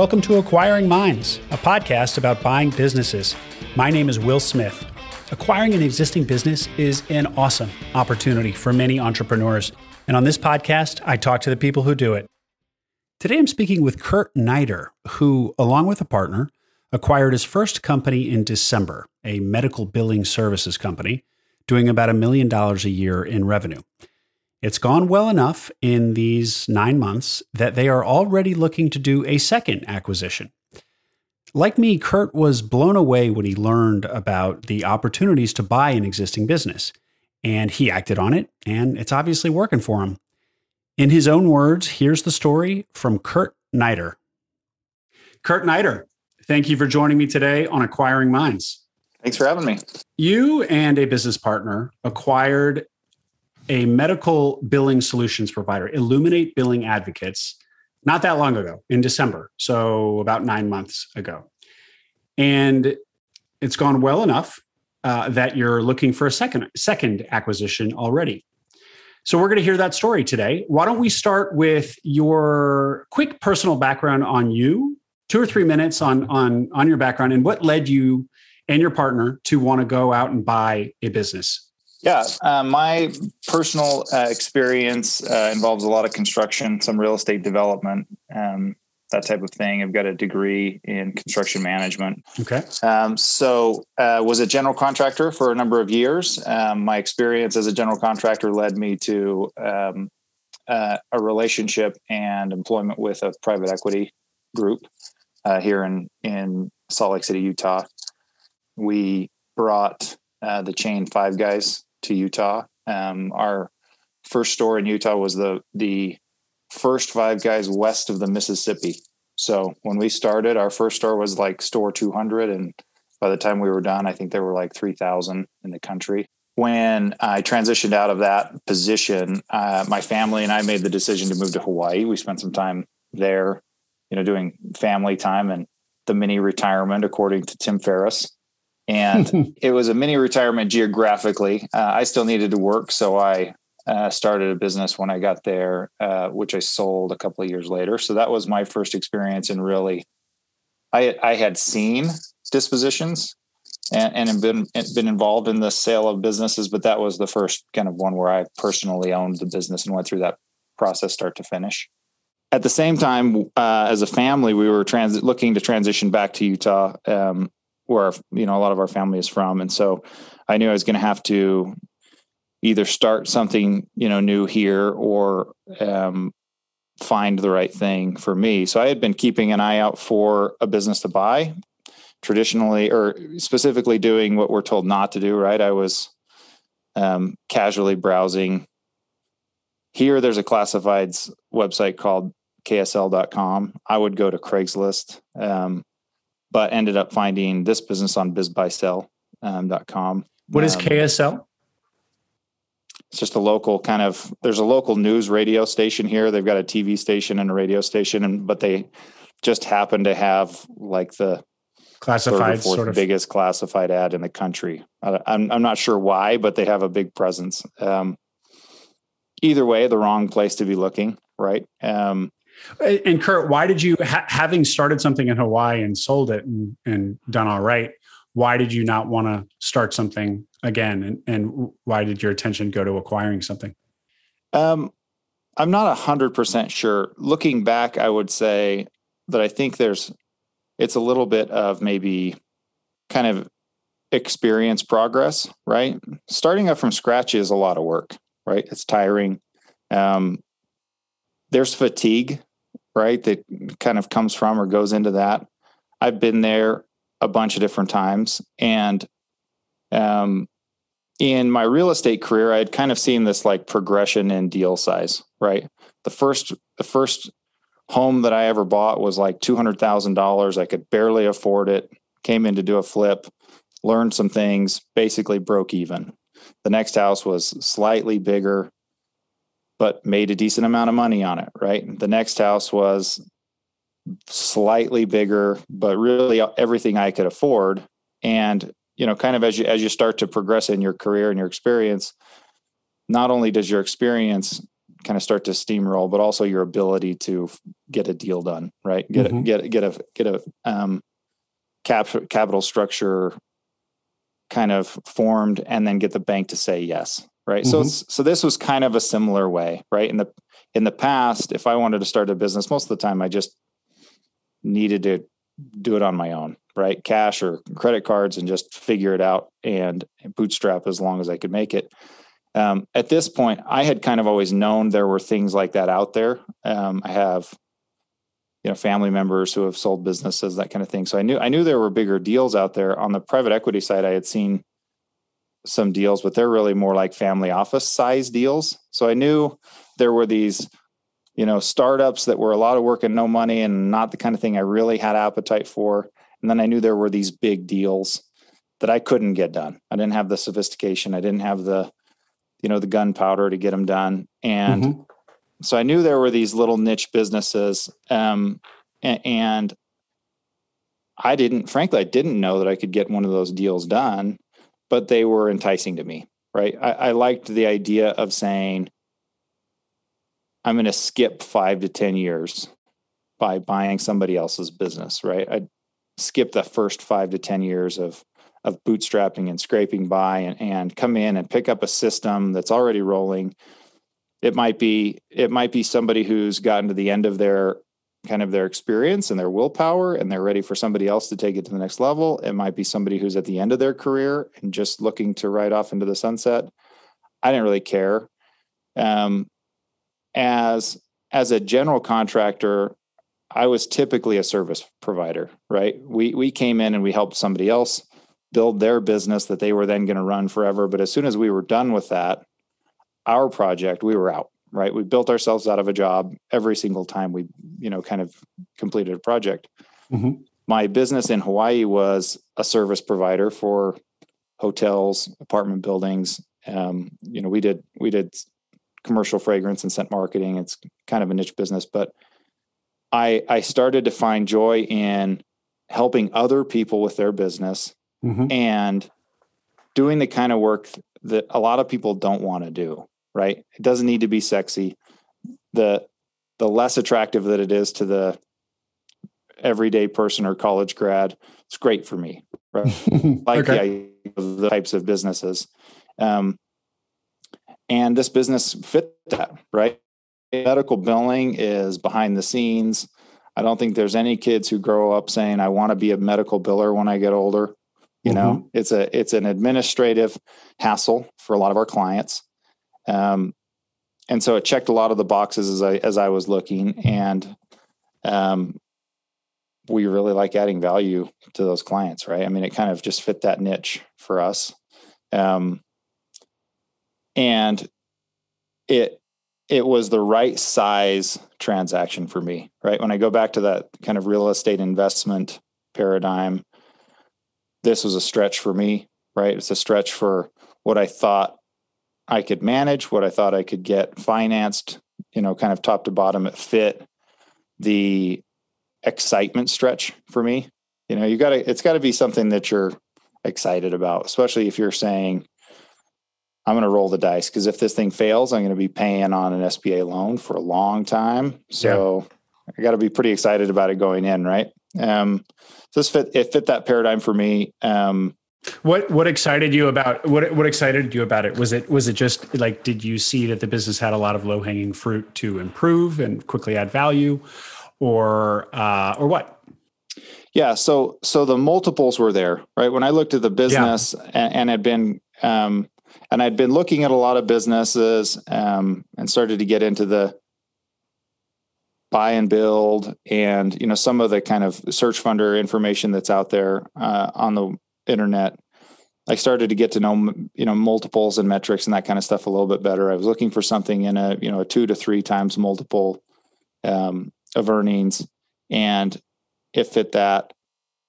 Welcome to Acquiring Minds, a podcast about buying businesses. My name is Will Smith. Acquiring an existing business is an awesome opportunity for many entrepreneurs. And on this podcast, I talk to the people who do it. Today, I'm speaking with Kurt Neider, who, along with a partner, acquired his first company in December, a medical billing services company, doing about $1 million a year in revenue. It's gone well enough in these 9 months that they are already looking to do a second acquisition. Like me, Kurt was blown away when he learned about the opportunities to buy an existing business, and he acted on it, and it's obviously working for him. In his own words, here's the story from Kurt Neider. Kurt Neider, thank you for joining me today on Acquiring Minds. Thanks for having me. You and a business partner acquired a medical billing solutions provider, Illuminate Billing Advocates, not that long ago, in December, so about 9 months ago. And it's gone well enough that you're looking for a second acquisition already. So we're going to hear that story today. Why don't we start with your quick personal background on you, 2 or 3 minutes on your background and what led you and your partner to want to go out and buy a business. Yeah, my personal experience involves a lot of construction, some real estate development, that type of thing. I've got a degree in construction management. Okay. So was a general contractor for a number of years. My experience as a general contractor led me to a relationship and employment with a private equity group here in Salt Lake City, Utah. We brought the chain Five Guys to Utah. Our first store in Utah was the first Five Guys west of the Mississippi. So when we started, our first store was like store 200. And by the time we were done, I think there were like 3,000 in the country. When I transitioned out of that position, my family and I made the decision to move to Hawaii. We spent some time there, doing family time and the mini retirement, according to Tim Ferriss. And it was a mini retirement geographically. I still needed to work. So I started a business when I got there, which I sold a couple of years later. So that was my first experience. And really, I had seen dispositions and been involved in the sale of businesses. But that was the first kind of one where I personally owned the business and went through that process start to finish. At the same time, as a family, we were looking to transition back to Utah, where, a lot of our family is from. And so I knew I was going to have to either start something, new here or find the right thing for me. So I had been keeping an eye out for a business to buy traditionally, or specifically doing what we're told not to do, right? I was casually browsing. Here, there's a classifieds website called KSL.com. I would go to Craigslist, but ended up finding this business on BizBuySell.com. What is KSL? It's just a local kind of, there's a local news radio station here. They've got a TV station and a radio station, but they just happen to have like the classified sort of biggest classified ad in the country. I'm not sure why, but they have a big presence. Either way, the wrong place to be looking, right? And Kurt, why did you, having started something in Hawaii and sold it and done all right, why did you not want to start something again? And why did your attention go to acquiring something? I'm not 100% sure. Looking back, I would say that I think it's a little bit of maybe kind of experience progress, right? Starting up from scratch is a lot of work. Right. It's tiring. There's fatigue, right? That kind of comes from or goes into that. I've been there a bunch of different times. And in my real estate career, I had kind of seen this like progression in deal size, right? The first home that I ever bought was like $200,000. I could barely afford it, came in to do a flip, learned some things, basically broke even. The next house was slightly bigger, but made a decent amount of money on it, right? The next house was slightly bigger, but really everything I could afford. And, kind of as you start to progress in your career and your experience, not only does your experience kind of start to steamroll, but also your ability to get a deal done, right? Get a capital structure kind of formed, and then get the bank to say yes, right? Mm-hmm. So this was kind of a similar way, right? In the past, if I wanted to start a business, most of the time I just needed to do it on my own, right? Cash or credit cards, and just figure it out and bootstrap as long as I could make it. At this point, I had kind of always known there were things like that out there. I have, family members who have sold businesses, that kind of thing. So I knew there were bigger deals out there. On the private equity side, I had seen some deals, but they're really more like family office size deals. So I knew there were these, startups that were a lot of work and no money, and not the kind of thing I really had appetite for. And then I knew there were these big deals that I couldn't get done. I didn't have the sophistication. I didn't have the, the gunpowder to get them done. And so I knew there were these little niche businesses. And I didn't know that I could get one of those deals done, but they were enticing to me, right? I liked the idea of saying, I'm going to skip 5 to 10 years by buying somebody else's business, right? I skip the first 5 to 10 years of bootstrapping and scraping by, and come in and pick up a system that's already rolling. It might be somebody who's gotten to the end of their experience and their willpower, and they're ready for somebody else to take it to the next level. It might be somebody who's at the end of their career and just looking to ride off into the sunset. I didn't really care. As a general contractor, I was typically a service provider, right? We came in and we helped somebody else build their business that they were then going to run forever. But as soon as we were done with that, our project, we were out, right? We built ourselves out of a job every single time we, kind of completed a project. Mm-hmm. My business in Hawaii was a service provider for hotels, apartment buildings. We did commercial fragrance and scent marketing. It's kind of a niche business, but I started to find joy in helping other people with their business and doing the kind of work that a lot of people don't want to do, right? It doesn't need to be sexy. The less attractive that it is to the everyday person or college grad, it's great for me, right? The idea of the types of businesses. And this business fit that, right? Medical billing is behind the scenes. I don't think there's any kids who grow up saying, I want to be a medical biller when I get older. It's an administrative hassle for a lot of our clients. And so it checked a lot of the boxes as I was looking, and we really like adding value to those clients, right? I mean, it kind of just fit that niche for us. And it was the right size transaction for me, right? When I go back to that kind of real estate investment paradigm, this was a stretch for me, right? It's a stretch for what I thought I could manage, what I thought I could get financed, kind of top to bottom. It fit the excitement stretch for me. It's got to be something that you're excited about, especially if you're saying, I'm going to roll the dice, because if this thing fails, I'm going to be paying on an SBA loan for a long time. So yeah. I got to be pretty excited about it going in, right? So it fit that paradigm for me. What excited you about it? Was it just like, did you see that the business had a lot of low hanging fruit to improve and quickly add value, or what? Yeah. So the multiples were there, right? When I looked at the business and had been, and I'd been looking at a lot of businesses, and started to get into the buy and build and, some of the kind of SearchFunder information that's out there, on the internet. I started to get to know, multiples and metrics and that kind of stuff a little bit better. I was looking for something in a, a 2 to 3 times multiple, of earnings, and it fit that.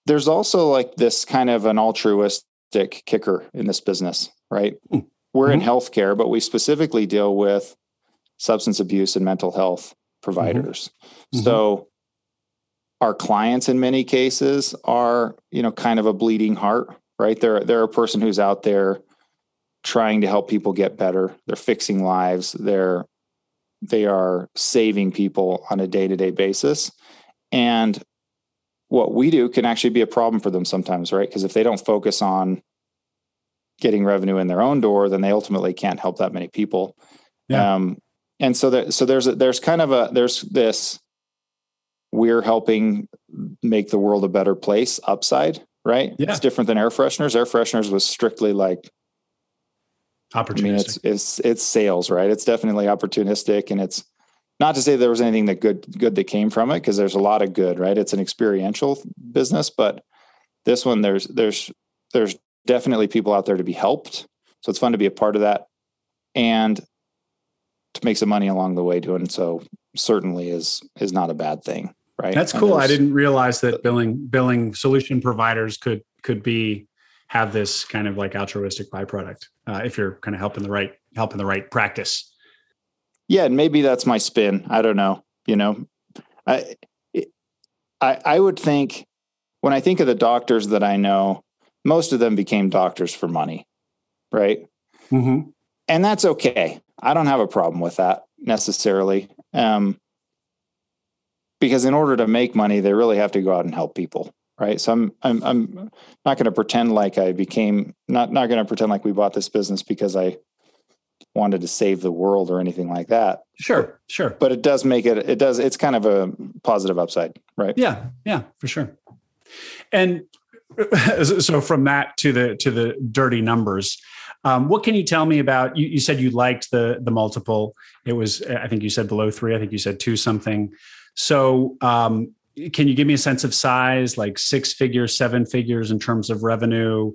There's also like this kind of an altruistic kicker in this business, right? We're in healthcare, but we specifically deal with substance abuse and mental health providers. So our clients in many cases are, kind of a bleeding heart, right? They're a person who's out there trying to help people get better. They're fixing lives. They're they are saving people on a day-to-day basis. And what we do can actually be a problem for them sometimes, right? Because if they don't focus on getting revenue in their own door, then they ultimately can't help that many people. Yeah. And so that, so there's this, we're helping make the world a better place upside, right? Yeah. It's different than air fresheners. Air fresheners was strictly like opportunistic. I mean, it's sales, right? It's definitely opportunistic, and it's not to say there was anything that good that came from it, because there's a lot of good, right? It's an experiential business, but this one, there's definitely people out there to be helped. So it's fun to be a part of that and to make some money along the way doing so certainly is not a bad thing. Right. That's cool. I didn't realize that billing solution providers could have this kind of like altruistic byproduct if you're kind of helping the right practice. Yeah. And maybe that's my spin. I don't know. You know, I would think, when I think of the doctors that I know, most of them became doctors for money. Right. Mm-hmm. And that's okay. I don't have a problem with that necessarily. Because in order to make money, they really have to go out and help people, right? So I'm not going to pretend like not going to pretend like we bought this business because I wanted to save the world or anything like that. Sure. But it does make it does. It's kind of a positive upside, right? Yeah, for sure. And so from that to the dirty numbers, what can you tell me about? You said you liked the multiple. It was, I think you said below 3. I think you said 2 something. So can you give me a sense of size, like 6 figures, 7 figures in terms of revenue,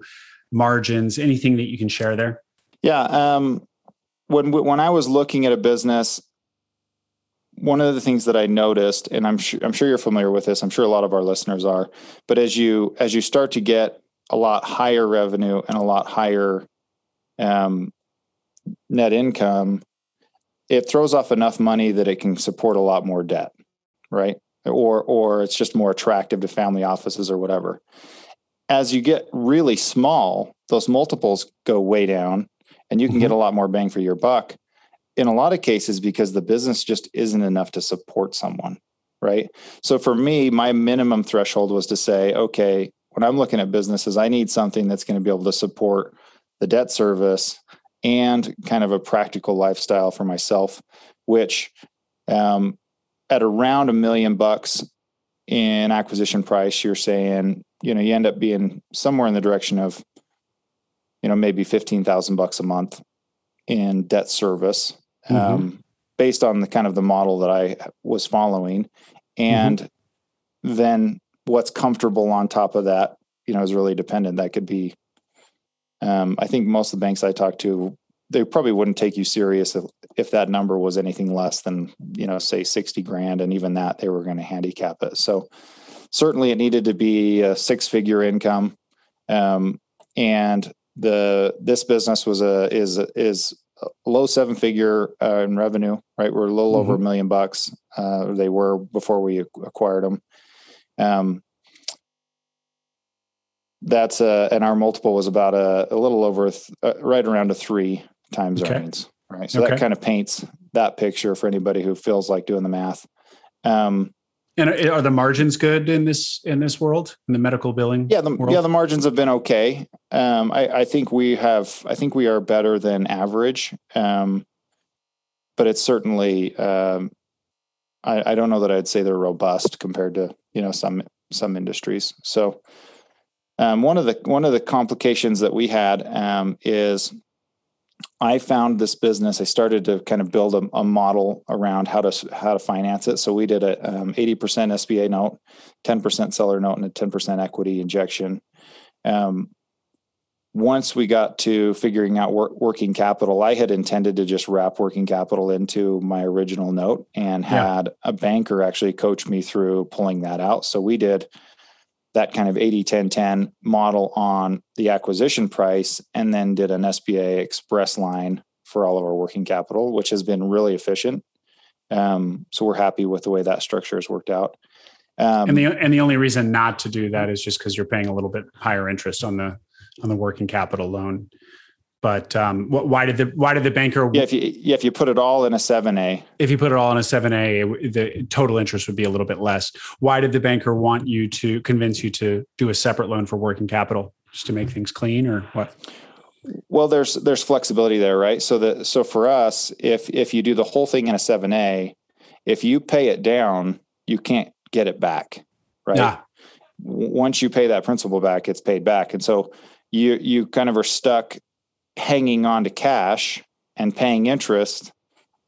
margins, anything that you can share there? Yeah. When I was looking at a business, one of the things that I noticed, and I'm sure you're familiar with this, I'm sure a lot of our listeners are, but as you start to get a lot higher revenue and a lot higher net income, it throws off enough money that it can support a lot more debt. Right. Or it's just more attractive to family offices or whatever. As you get really small, those multiples go way down and you can get a lot more bang for your buck in a lot of cases, because the business just isn't enough to support someone. Right. So for me, my minimum threshold was to say, okay, when I'm looking at businesses, I need something that's going to be able to support the debt service and kind of a practical lifestyle for myself, which, at around $1 million in acquisition price, you're saying, you know, you end up being somewhere in the direction of, you know, maybe $15,000 a month in debt service, based on the kind of the model that I was following. And then what's comfortable on top of that, you know, is really dependent. That could be, I think most of the banks I talked to, they probably wouldn't take you serious if that number was anything less than, you know, say $60,000. And even that, they were going to handicap it. So certainly it needed to be a 6-figure income. And this business was a low 7-figure in revenue, right? We're a little over $1 million. They were before we acquired them. That's and our multiple was about a little over right around a 3 times earnings. Right. So that kind of paints that picture for anybody who feels like doing the math. And are the margins good in this world, in the medical billing? Yeah. The margins have been okay. I think we are better than average. But it's certainly, I don't know that I'd say they're robust compared to, you know, some industries. So, one of the complications that we had, is I found this business. I started to kind of build a model around how to finance it. So we did a 80% SBA note, 10% seller note, and a 10% equity injection. Once we got to figuring out working capital, I had intended to just wrap working capital into my original note and had a banker actually coach me through pulling that out. So we did that kind of 80-10-10 model on the acquisition price, and then did an SBA express line for all of our working capital, which has been really efficient. So we're happy with the way that structure has worked out. And the only reason not to do that is just because you're paying a little bit higher interest on the working capital loan. But why did the banker? Yeah, if you put it all in a 7A. If you put it all in a 7A, the total interest would be a little bit less. Why did the banker want you to convince you to do a separate loan for working capital, just to make things clean, or what? Well, there's flexibility there, right? So for us, if you do the whole thing in a 7A, if you pay it down, you can't get it back, right? Nah. Once you pay that principal back, it's paid back, and so you kind of are stuck hanging on to cash and paying interest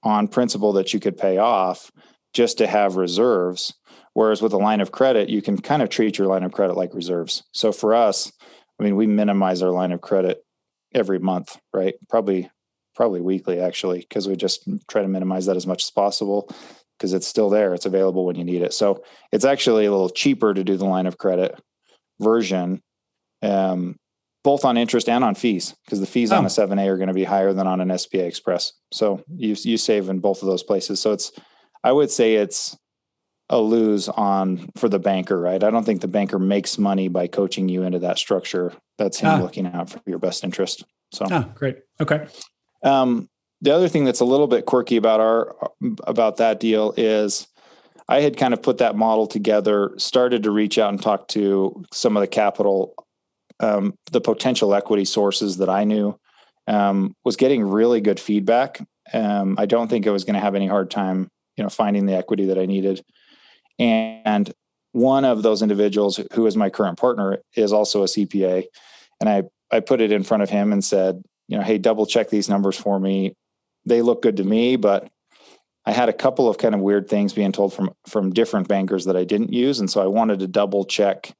on principal that you could pay off just to have reserves. Whereas with a line of credit, you can kind of treat your line of credit like reserves. So for us, I mean, we minimize our line of credit every month, right? Probably weekly, actually, because we just try to minimize that as much as possible because it's still there. It's available when you need it. So it's actually a little cheaper to do the line of credit version, both on interest and on fees, because the fees on a 7A are going to be higher than on an SBA Express. So you save in both of those places. So I would say it's a lose on for the banker, right? I don't think the banker makes money by coaching you into that structure. That's him looking out for your best interest. So great. Okay. The other thing that's a little bit quirky about that deal is I had kind of put that model together, started to reach out and talk to some of the capital, the potential equity sources that I knew, was getting really good feedback. I don't think I was going to have any hard time, finding the equity that I needed. And one of those individuals who is my current partner is also a CPA. And I put it in front of him and said, hey, double check these numbers for me. They look good to me, but I had a couple of kind of weird things being told from different bankers that I didn't use. And so I wanted to double check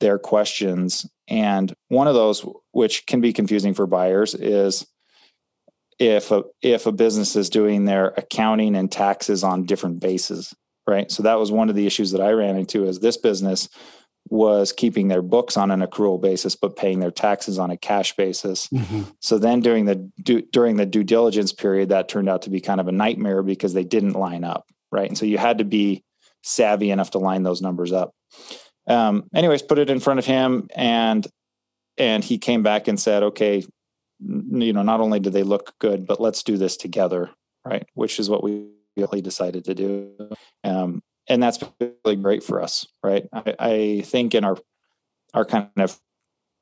their questions. And one of those, which can be confusing for buyers, is if a business is doing their accounting and taxes on different bases, right? So that was one of the issues that I ran into, is this business was keeping their books on an accrual basis, but paying their taxes on a cash basis. Mm-hmm. So then during the due diligence period, that turned out to be kind of a nightmare because they didn't line up, right? And so you had to be savvy enough to line those numbers up. Anyways, put it in front of him and he came back and said, okay, not only do they look good, but let's do this together, right? Which is what we really decided to do. And that's been really great for us, right? I think in our kind of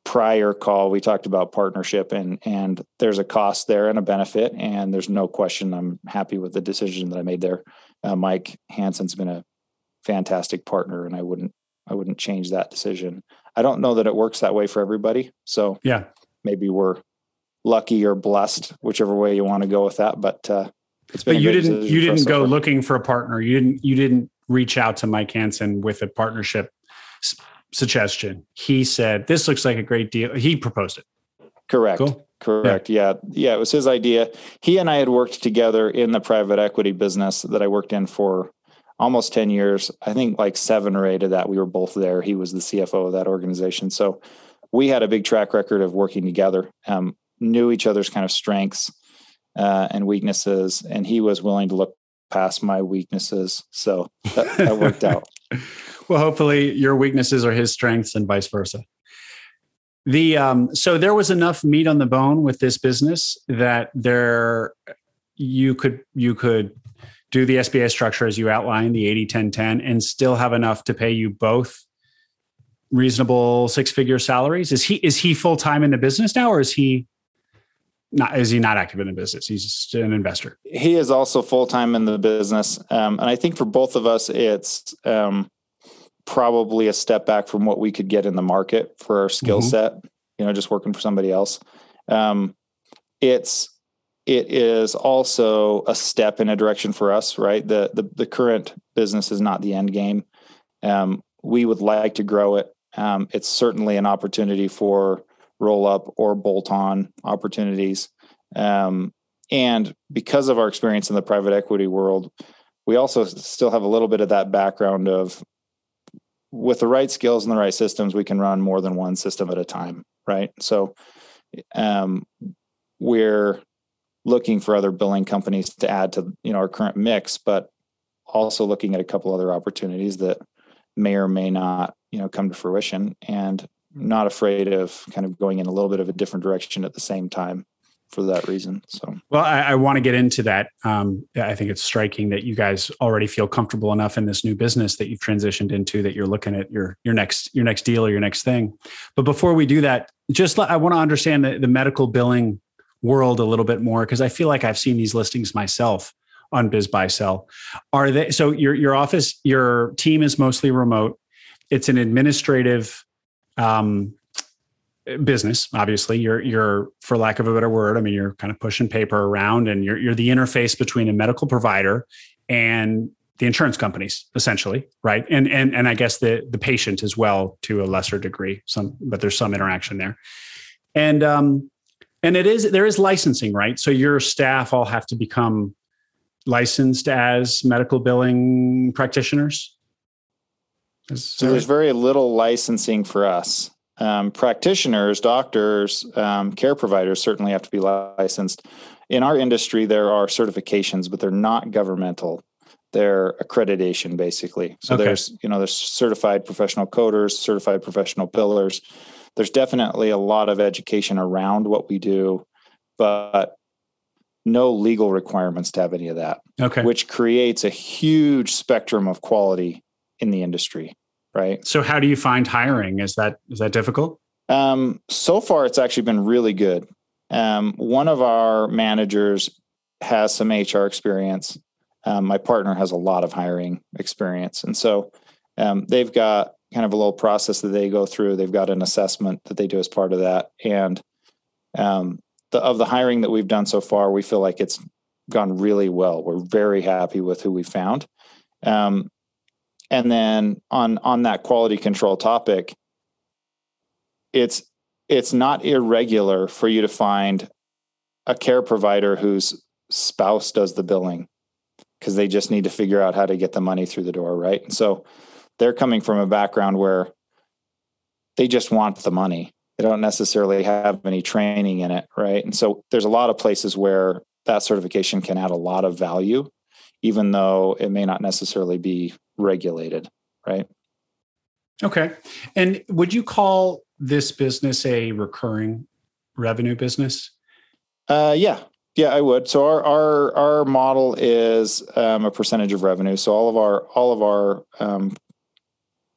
prior call, we talked about partnership and there's a cost there and a benefit, and there's no question I'm happy with the decision that I made there. Mike Hansen's been a fantastic partner, and I wouldn't change that decision. I don't know that it works that way for everybody. So yeah, maybe we're lucky or blessed, whichever way you want to go with that. But you didn't go looking for a partner. You didn't reach out to Mike Hansen with a partnership suggestion. He said, this looks like a great deal. He proposed it. Correct. Cool. Correct. Yeah. Yeah. It was his idea. He and I had worked together in the private equity business that I worked in for almost 10 years. I think like 7 or 8 of that, we were both there. He was the CFO of that organization. So we had a big track record of working together, knew each other's kind of strengths and weaknesses, and he was willing to look past my weaknesses. So that worked out. Well, hopefully your weaknesses are his strengths and vice versa. So there was enough meat on the bone with this business that you could do the SBA structure as you outlined, the 80-10-10, and still have enough to pay you both reasonable 6-figure salaries. Is he full-time in the business now, or is he not active in the business? He's just an investor. He is also full-time in the business. And I think for both of us, it's probably a step back from what we could get in the market for our skill set, just working for somebody else. It is also a step in a direction for us, right? The current business is not the end game. We would like to grow it. It's certainly an opportunity for roll up or bolt on opportunities. And because of our experience in the private equity world, we also still have a little bit of that background of, with the right skills and the right systems, we can run more than one system at a time. Right. So, we're looking for other billing companies to add to, our current mix, but also looking at a couple other opportunities that may or may not, come to fruition, and not afraid of kind of going in a little bit of a different direction at the same time. for that reason. So, well, I want to get into that. I think it's striking that you guys already feel comfortable enough in this new business that you've transitioned into that you're looking at your next deal or your next thing. But before we do that, I want to understand the medical billing world a little bit more, because I feel like I've seen these listings myself on BizBuySell. Are they, so your office, your team is mostly remote. It's an administrative business, obviously. You're, for lack of a better word, I mean, you're kind of pushing paper around, and you're the interface between a medical provider and the insurance companies, essentially, right? And I guess the patient as well, to a lesser degree. But there's some interaction there. And there is licensing, right? So your staff all have to become licensed as medical billing practitioners. So there's very little licensing for us. Practitioners, doctors, care providers certainly have to be licensed. In our industry, there are certifications, but they're not governmental. They're accreditation, basically. So there's certified professional coders, certified professional billers. There's definitely a lot of education around what we do, but no legal requirements to have any of that, which creates a huge spectrum of quality in the industry. Right. So how do you find hiring? Is that difficult? So far, it's actually been really good. One of our managers has some HR experience. My partner has a lot of hiring experience. And so they've got kind of a little process that they go through. They've got an assessment that they do as part of that. And of the hiring that we've done so far, we feel like it's gone really well. We're very happy with who we found. And then on that quality control topic, it's not irregular for you to find a care provider whose spouse does the billing, because they just need to figure out how to get the money through the door, right? And so they're coming from a background where they just want the money. They don't necessarily have any training in it, right? And so there's a lot of places where that certification can add a lot of value, even though it may not necessarily be regulated, right? Okay. And would you call this business a recurring revenue business? Yeah, I would. So our model is a percentage of revenue. So all of our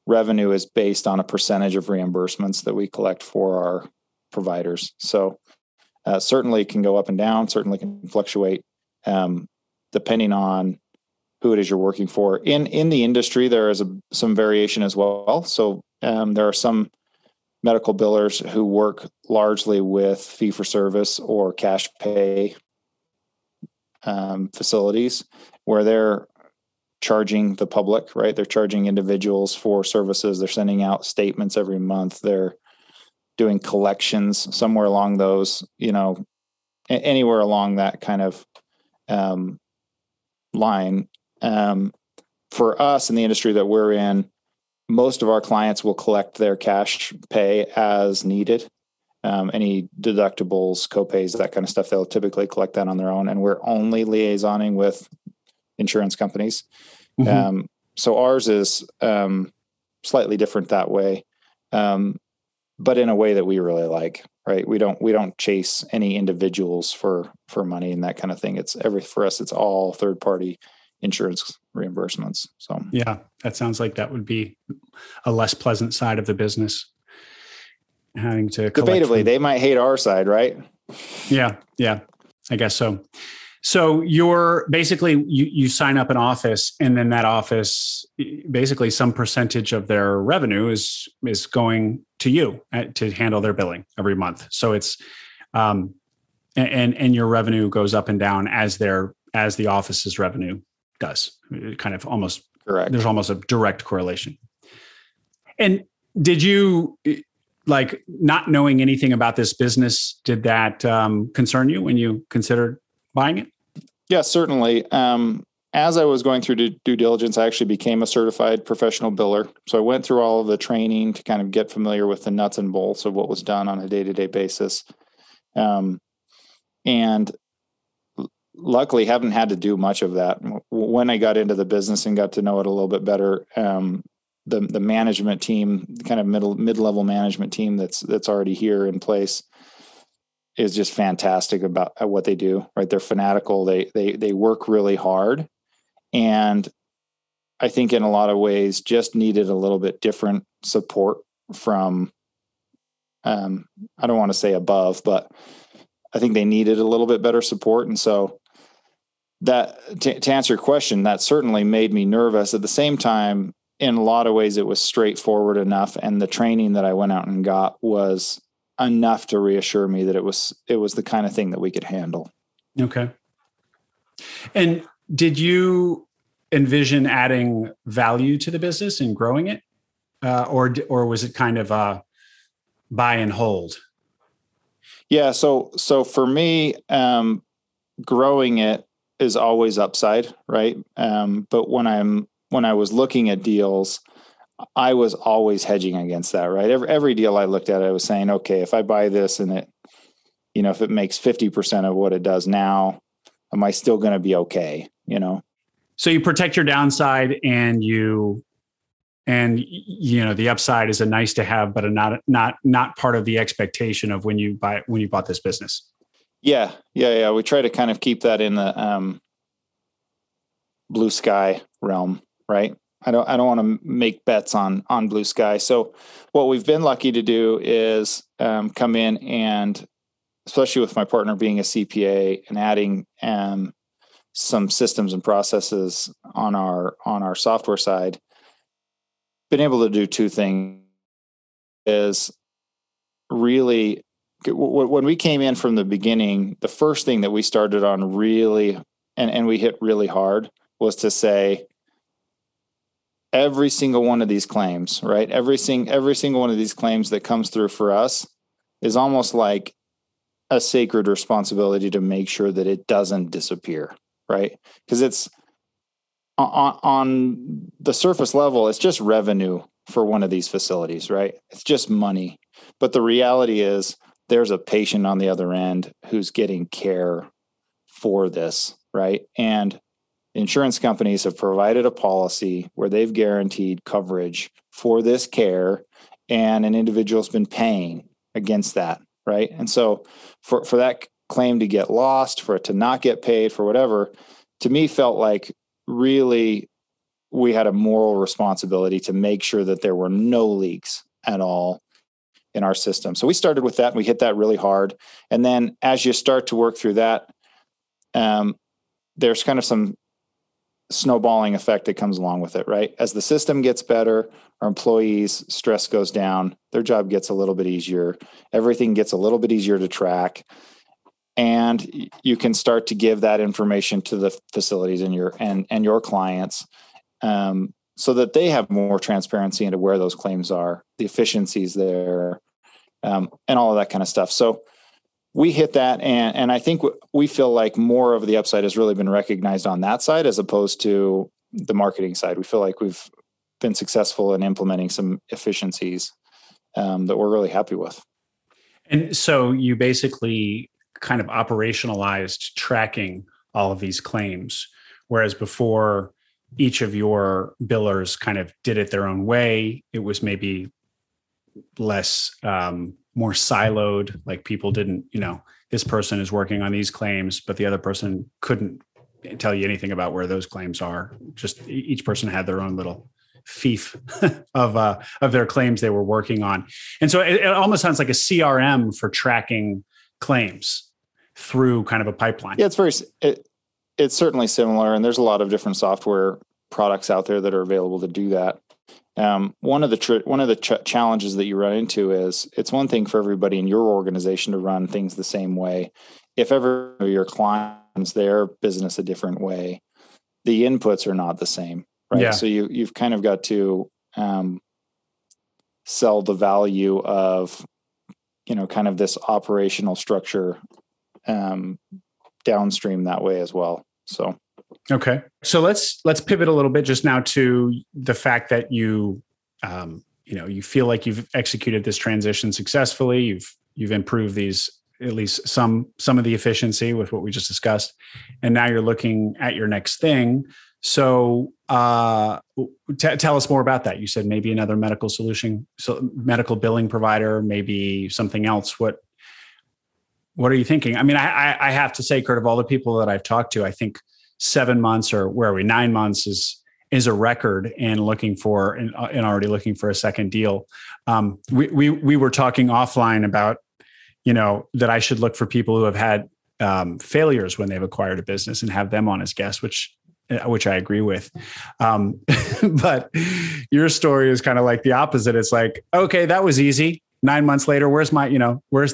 revenue is based on a percentage of reimbursements that we collect for our providers. So certainly can go up and down. Certainly can fluctuate depending on who it is you're working for. In the industry, there is some variation as well. So there are some medical billers who work largely with fee-for-service or cash pay facilities, where they're charging the public, right? They're charging individuals for services. They're sending out statements every month. They're doing collections somewhere along those, anywhere along that kind of line. For us in the industry that we're in, most of our clients will collect their cash pay as needed. Any deductibles, copays, that kind of stuff, they'll typically collect that on their own. And we're only liaisoning with insurance companies. Mm-hmm. So ours is slightly different that way, but in a way that we really like. Right? We don't chase any individuals for money and that kind of thing. For us, it's all third party insurance reimbursements. So yeah, that sounds like that would be a less pleasant side of the business. Having to debatably, they might hate our side, right? Yeah, I guess so. So you're basically you sign up an office, and then that office, basically some percentage of their revenue is going to you to handle their billing every month. So it's and your revenue goes up and down as the office's revenue does. It kind of almost correct. There's almost a direct correlation. And did you, like, not knowing anything about this business, did that concern you when you considered buying it? Yeah, certainly. As I was going through due diligence, I actually became a certified professional biller. So I went through all of the training to kind of get familiar with the nuts and bolts of what was done on a day-to-day basis. And luckily haven't had to do much of that. When I got into the business and got to know it a little bit better, the management team, the kind of mid-level management team that's already here in place, is just fantastic about what they do, right? They're fanatical. They work really hard. And I think in a lot of ways just needed a little bit different support from, I don't want to say above, but I think they needed a little bit better support. And so that, to answer your question, that certainly made me nervous. At the same time, in a lot of ways, it was straightforward enough. And the training that I went out and got was enough to reassure me that it was the kind of thing that we could handle. Okay. And did you envision adding value to the business and growing it? Or was it kind of a buy and hold? Yeah. So for me, growing it is always upside, right? But when I was looking at deals, I was always hedging against that, right? Every deal I looked at, I was saying, okay, if I buy this and it, you know, if it makes 50% of what it does now, am I still going to be okay? You know? So you protect your downside and the upside is a nice to have, but not part of the expectation of when you bought this business. Yeah. Yeah. Yeah. We try to kind of keep that in the, blue sky realm, right? I don't want to make bets on blue sky. So what we've been lucky to do is come in and, especially with my partner being a CPA and adding some systems and processes on our software side, been able to do two things. Is really, when we came in from the beginning, the first thing that we started on really, and we hit really hard, was to say, every single one of these claims, right? Every single one of these claims that comes through for us is almost like a sacred responsibility to make sure that it doesn't disappear, right? Because it's on the surface level, it's just revenue for one of these facilities, right? It's just money. But the reality is there's a patient on the other end who's getting care for this, right? And insurance companies have provided a policy where they've guaranteed coverage for this care, and an individual's been paying against that, right? And so for that claim to get lost, for it to not get paid, for whatever, to me felt like really we had a moral responsibility to make sure that there were no leaks at all in our system. So we started with that, and we hit that really hard. And then as you start to work through that, there's kind of some snowballing effect that comes along with it, right? As the system gets better, our employees' stress goes down, their job gets a little bit easier, everything gets a little bit easier to track, and you can start to give that information to the facilities and your clients, so that they have more transparency into where those claims are, the efficiencies there, and all of that kind of stuff. So we hit that, and I think we feel like more of the upside has really been recognized on that side as opposed to the marketing side. We feel like we've been successful in implementing some efficiencies that we're really happy with. And so you basically kind of operationalized tracking all of these claims, whereas before each of your billers kind of did it their own way. It was maybe less... more siloed, like people didn't, this person is working on these claims, but the other person couldn't tell you anything about where those claims are. Just each person had their own little fief of their claims they were working on. And so it almost sounds like a CRM for tracking claims through kind of a pipeline. Yeah, it's certainly similar. And there's a lot of different software products out there that are available to do that. One of the challenges that you run into is it's one thing for everybody in your organization to run things the same way. If ever your clients, their business a different way, the inputs are not the same, right? Yeah. So you've kind of got to sell the value of, kind of this operational structure downstream that way as well. So. Okay. So let's pivot a little bit just now to the fact that you, you feel like you've executed this transition successfully. You've improved these, at least some of the efficiency with what we just discussed. And now you're looking at your next thing. So tell us more about that. You said maybe another medical solution, so medical billing provider, maybe something else. What, What are you thinking? I mean, I have to say, Kurt, of all the people that I've talked to, I think 7 months, or where are we, 9 months is a record in looking for and already looking for a second deal. We were talking offline about, you know, that I should look for people who have had failures when they've acquired a business and have them on as guests, which I agree with. But your story is kind of like the opposite. It's like, okay, that was easy. 9 months later, I'm going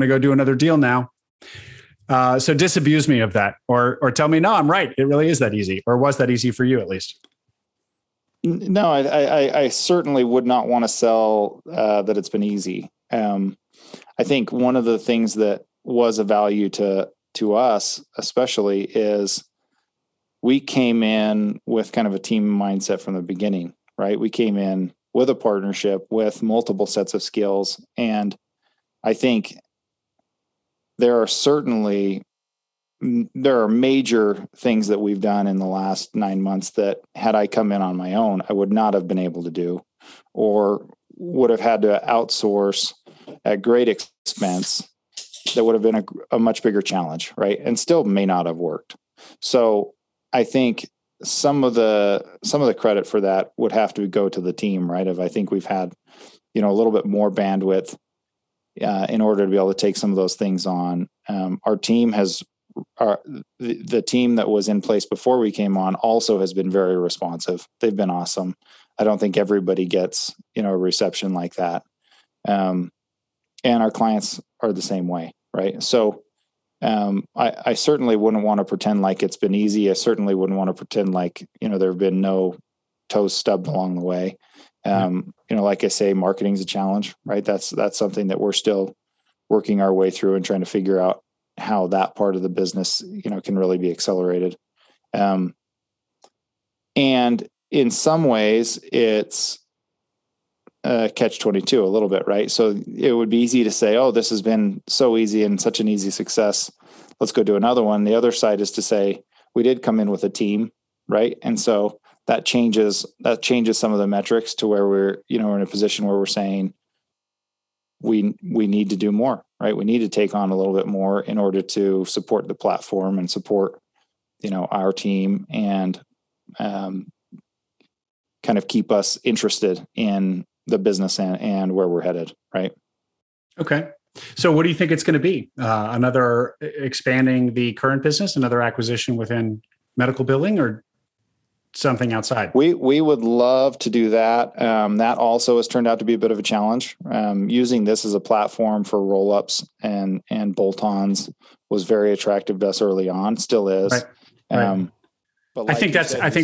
to go do another deal now. So disabuse me of that, or tell me, no, I'm right. It really is that easy. Or was that easy for you, at least? No, I certainly would not want to sell that it's been easy. I think one of the things that was a value to us, especially, is we came in with kind of a team mindset from the beginning, right? We came in with a partnership, with multiple sets of skills. And I think there are major things that we've done in the last 9 months that, had I come in on my own, I would not have been able to do, or would have had to outsource at great expense. That would have been a much bigger challenge, right? And still may not have worked. So I think some of the credit for that would have to go to the team, right? I think we've had, you know, a little bit more bandwidth in order to be able to take some of those things on. Our team the team that was in place before we came on also has been very responsive. They've been awesome. I don't think everybody gets, you know, a reception like that. And our clients are the same way, right? So I certainly wouldn't want to pretend like it's been easy. I certainly wouldn't want to pretend like, you know, there have been no toes stubbed along the way. You know, like I say, marketing's a challenge, right? That's something that we're still working our way through and trying to figure out how that part of the business, you know, can really be accelerated. And in some ways it's catch-22 a little bit, right? So it would be easy to say, oh, this has been so easy and such an easy success. Let's go do another one. The other side is to say, we did come in with a team, right? And so that changes some of the metrics to where we're, you know, we're in a position where we're saying we need to do more, right? We need to take on a little bit more in order to support the platform and support, you know, our team, and kind of keep us interested in the business and where we're headed, right? Okay. So what do you think it's going to be? Another expanding the current business, another acquisition within medical billing, or something outside? We would love to do that. That also has turned out to be a bit of a challenge. Using this as a platform for roll-ups and bolt-ons was very attractive to us early on, still is. Right. But like I think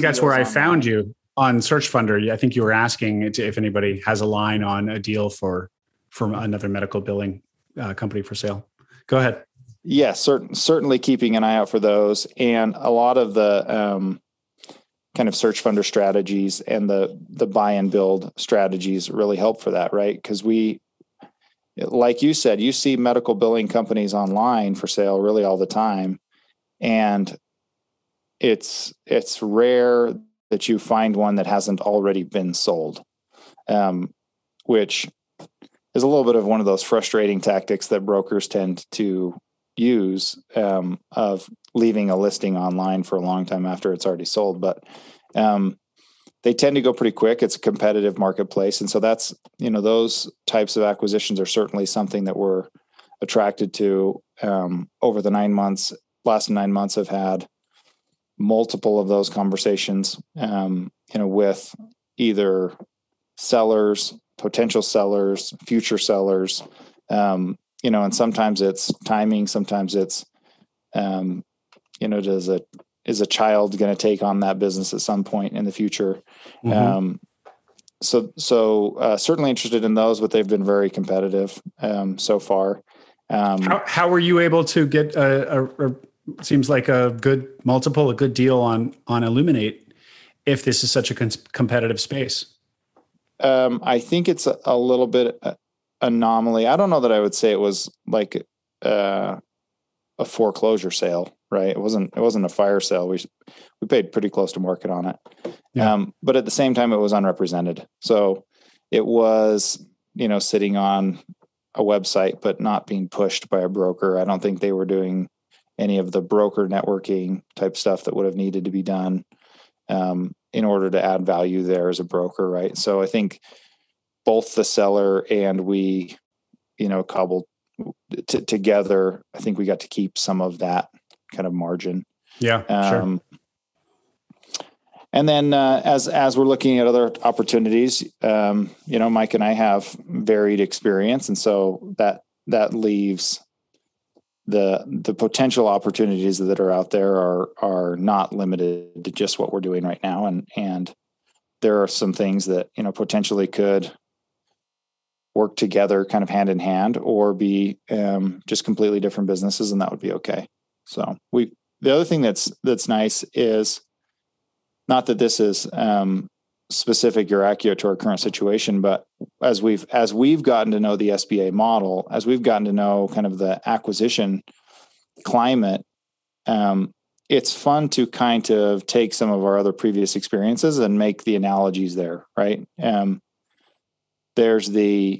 that's where I found you. On SearchFunder, I think you were asking if anybody has a line on a deal from another medical billing company for sale. Go ahead. Yeah, certainly keeping an eye out for those. And a lot of the kind of SearchFunder strategies and the buy and build strategies really help for that, right? Because we, like you said, you see medical billing companies online for sale really all the time. And it's rare that you find one that hasn't already been sold, which is a little bit of one of those frustrating tactics that brokers tend to use, of leaving a listing online for a long time after it's already sold. But they tend to go pretty quick. It's a competitive marketplace. And so that's, you know, those types of acquisitions are certainly something that we're attracted to. Over the last nine months I've had multiple of those conversations, you know, with either sellers, potential sellers, future sellers, you know, and sometimes it's timing. Sometimes it's, you know, is a child going to take on that business at some point in the future? Mm-hmm. So certainly interested in those, but they've been very competitive so far. How were you able to get a seems like a good deal on Illuminate if this is such a competitive space? I think it's a little bit anomaly. I don't know that I would say it was like a foreclosure sale, right? It wasn't a fire sale. We paid pretty close to market on it. Yeah. But at the same time, it was unrepresented. So it was, you know, sitting on a website, but not being pushed by a broker. I don't think they were doing any of the broker networking type stuff that would have needed to be done in order to add value there as a broker, right? So I think both the seller and we, cobbled together, I think we got to keep some of that kind of margin. Yeah, sure. And then as we're looking at other opportunities, Mike and I have varied experience. And so that leaves the potential opportunities that are out there are not limited to just what we're doing right now. And there are some things that, potentially could work together kind of hand in hand or be just completely different businesses, and that would be okay. So the other thing that's nice is, not that this is specific or accurate to our current situation, but as we've gotten to know the SBA model, as we've gotten to know kind of the acquisition climate, it's fun to kind of take some of our other previous experiences and make the analogies there, right? There's in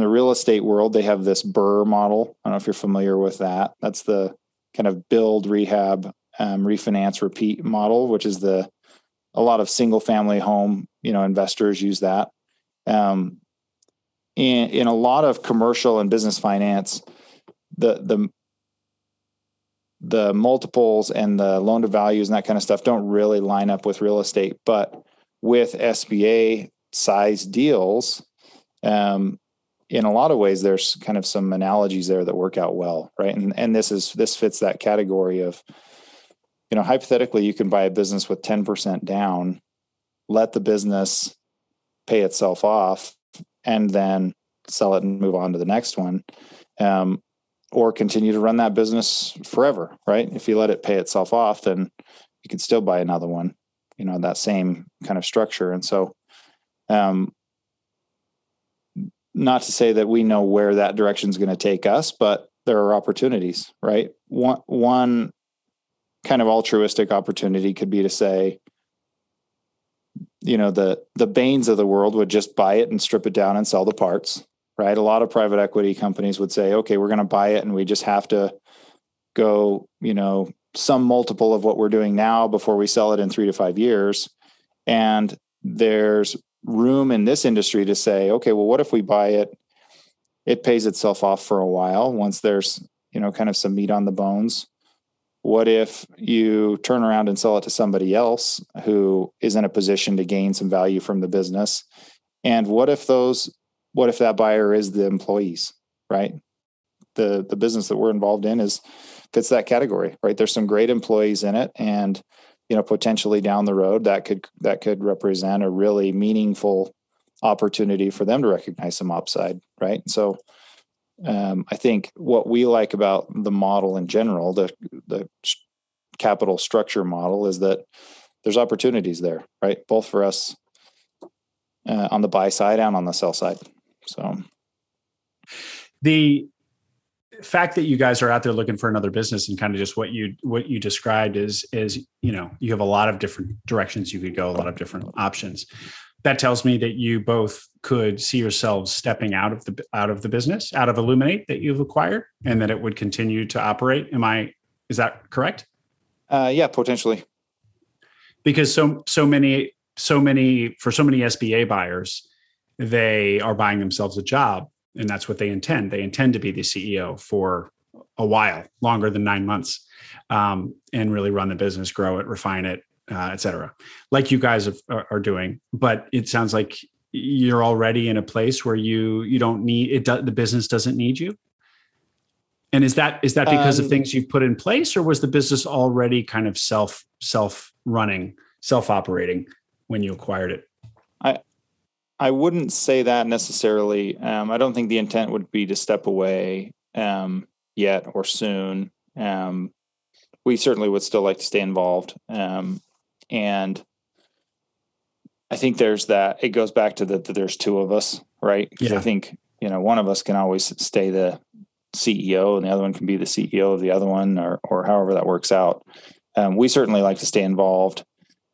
the real estate world, they have this BRRRR model. I don't know if you're familiar with that. That's the kind of build, rehab, refinance, repeat model, which is a lot of single family home, investors use that. In a lot of commercial and business finance, the multiples and the loan to values and that kind of stuff don't really line up with real estate, but with SBA size deals, in a lot of ways, there's kind of some analogies there that work out well. Right. And this fits that category of, hypothetically, you can buy a business with 10% down, let the business pay itself off, and then sell it and move on to the next one, or continue to run that business forever, right? If you let it pay itself off, then you can still buy another one, that same kind of structure. And so not to say that we know where that direction is going to take us, but there are opportunities, right? One kind of altruistic opportunity could be to say, the Bains of the world would just buy it and strip it down and sell the parts, right? A lot of private equity companies would say, okay, we're going to buy it and we just have to go, some multiple of what we're doing now before we sell it in 3 to 5 years. And there's room in this industry to say, okay, well, what if we buy it? It pays itself off for a while. Once there's, kind of some meat on the bones. What if you turn around and sell it to somebody else who is in a position to gain some value from the business? And what if that buyer is the employees, right? The business that we're involved in fits that category, right? There's some great employees in it, and potentially down the road that could represent a really meaningful opportunity for them to recognize some upside, right? So I think what we like about the model in general, the capital structure model, is that there's opportunities there, right? Both for us on the buy side and on the sell side. So the fact that you guys are out there looking for another business and kind of just what you described is, you have a lot of different directions you could go, a lot of different options. That tells me that you both could see yourselves stepping out of the business, out of Illuminate that you've acquired, and that it would continue to operate. Is that correct? Yeah, potentially. Because so many for so many SBA buyers, they are buying themselves a job, and that's what they intend. They intend to be the CEO for a while, longer than 9 months, and really run the business, grow it, refine it, et cetera, like you guys are doing. But it sounds like you're already in a place where you don't need it. The business doesn't need you. And is that because of things you've put in place, or was the business already kind of self-running, self-operating when you acquired it? I wouldn't say that necessarily. I don't think the intent would be to step away yet or soon. We certainly would still like to stay involved. And I think there's that, it goes back to that there's two of us, right? Because I think, one of us can always stay the CEO and the other one can be the CEO of the other one, or however that works out. We certainly like to stay involved,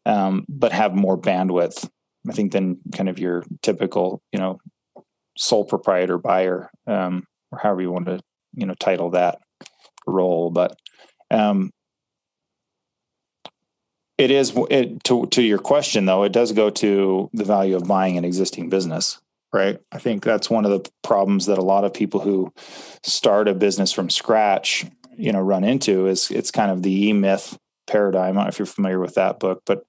but have more bandwidth, I think, than kind of your typical, sole proprietor buyer, or however you want to, title that role. But it is, to your question though, it does go to the value of buying an existing business, right? I think that's one of the problems that a lot of people who start a business from scratch, run into, is it's kind of the E-Myth paradigm. I don't know if you're familiar with that book, but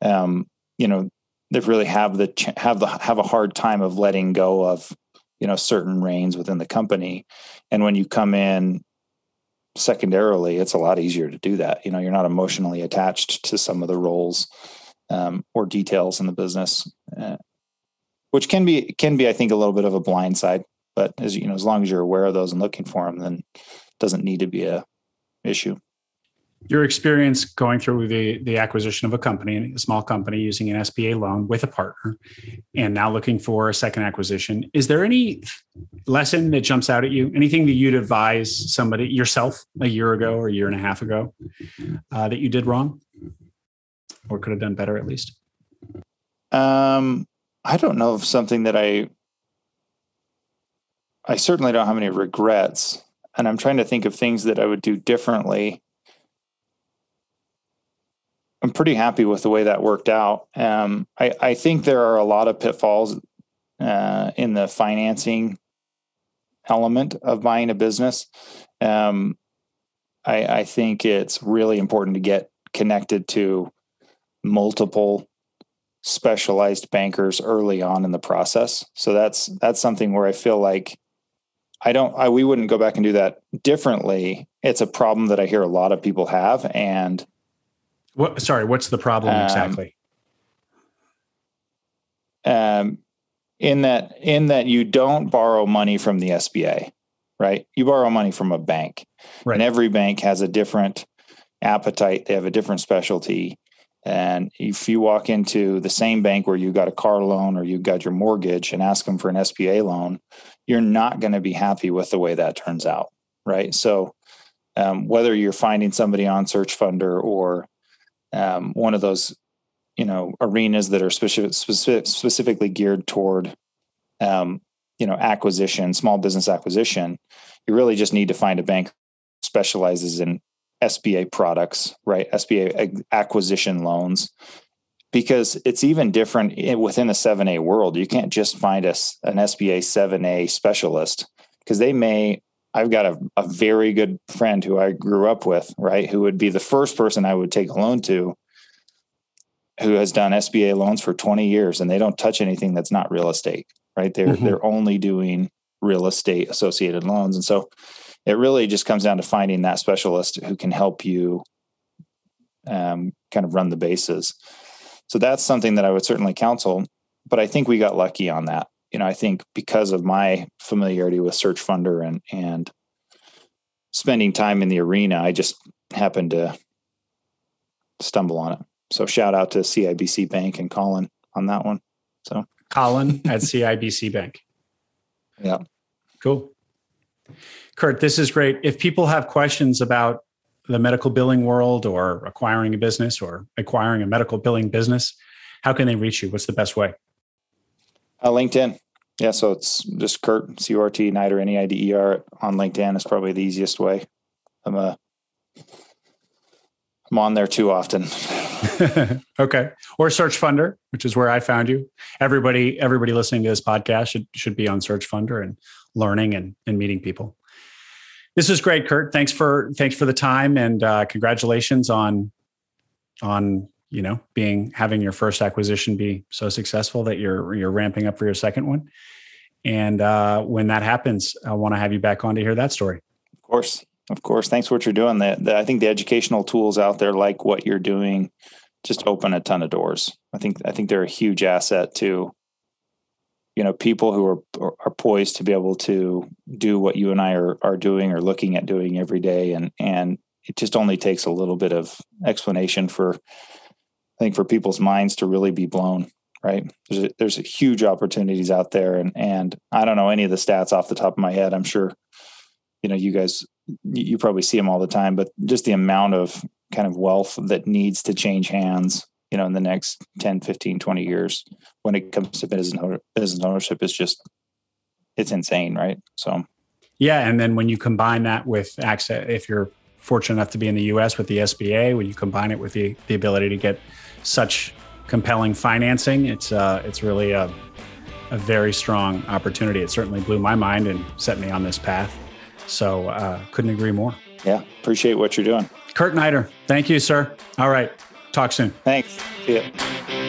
they really have a hard time of letting go of, certain reins within the company. And when you come in secondarily, it's a lot easier to do that. You're not emotionally attached to some of the roles or details in the business, which can be, I think, a little bit of a blind side. But as as long as you're aware of those and looking for them, then it doesn't need to be an issue. Your experience going through the acquisition of a company, a small company, using an SBA loan with a partner, and now looking for a second acquisition. Is there any lesson that jumps out at you? Anything that you'd advise somebody, yourself, a year ago or a year and a half ago, that you did wrong or could have done better at least? I don't know of something that I certainly don't have any regrets. And I'm trying to think of things that I would do differently. I'm pretty happy with the way that worked out. I think there are a lot of pitfalls in the financing element of buying a business. I think it's really important to get connected to multiple specialized bankers early on in the process. So that's something where I feel like we wouldn't go back and do that differently. It's a problem that I hear a lot of people have, and what's the problem exactly? In that you don't borrow money from the SBA, right? You borrow money from a bank, right? And every bank has a different appetite. They have a different specialty. And if you walk into the same bank where you got a car loan or you got your mortgage and ask them for an SBA loan, you're not going to be happy with the way that turns out, right? So whether you're finding somebody on SearchFunder or one of those, arenas that are specifically geared toward, acquisition, small business acquisition, you really just need to find a bank who specializes in SBA products, right? SBA acquisition loans, because it's even different within a 7A world. You can't just find an SBA 7A specialist, because they may... I've got a very good friend who I grew up with, right? Who would be the first person I would take a loan to, who has done SBA loans for 20 years, and they don't touch anything that's not real estate, right? They're only doing real estate associated loans. And so it really just comes down to finding that specialist who can help you kind of run the bases. So that's something that I would certainly counsel, but I think we got lucky on that. I think because of my familiarity with SearchFunder and spending time in the arena, I just happened to stumble on it. So shout out to CIBC Bank and Colin on that one. So Colin at CIBC Bank. Yeah. Cool. Kurt, this is great. If people have questions about the medical billing world or acquiring a business or acquiring a medical billing business, how can they reach you? What's the best way? LinkedIn. Yeah. So it's just Kurt, C-U-R-T, Neider, N-E-I-D-E-R on LinkedIn is probably the easiest way. I'm on there too often. Okay. Or SearchFunder, which is where I found you. Everybody listening to this podcast should be on SearchFunder and learning and meeting people. This is great, Kurt. Thanks for the time, and congratulations on having your first acquisition be so successful that you're ramping up for your second one. And when that happens, I want to have you back on to hear that story. Of course. Thanks for what you're doing. I think the educational tools out there, like what you're doing, just open a ton of doors. I think they're a huge asset to, people who are poised to be able to do what you and I are doing or looking at doing every day. And it just only takes a little bit of explanation for people's minds to really be blown, right? There's huge opportunities out there. And I don't know any of the stats off the top of my head. I'm sure, you guys, you probably see them all the time, but just the amount of kind of wealth that needs to change hands, in the next 10, 15, 20 years when it comes to business ownership is just it's insane, right? So, yeah. And then when you combine that with access, if you're fortunate enough to be in the US with the SBA, when you combine it with the ability to get such compelling financing, it's really a very strong opportunity. It certainly blew my mind and set me on this path. So couldn't agree more. Yeah. Appreciate what you're doing. Kurt Neider. Thank you, sir. All right. Talk soon. Thanks. See ya.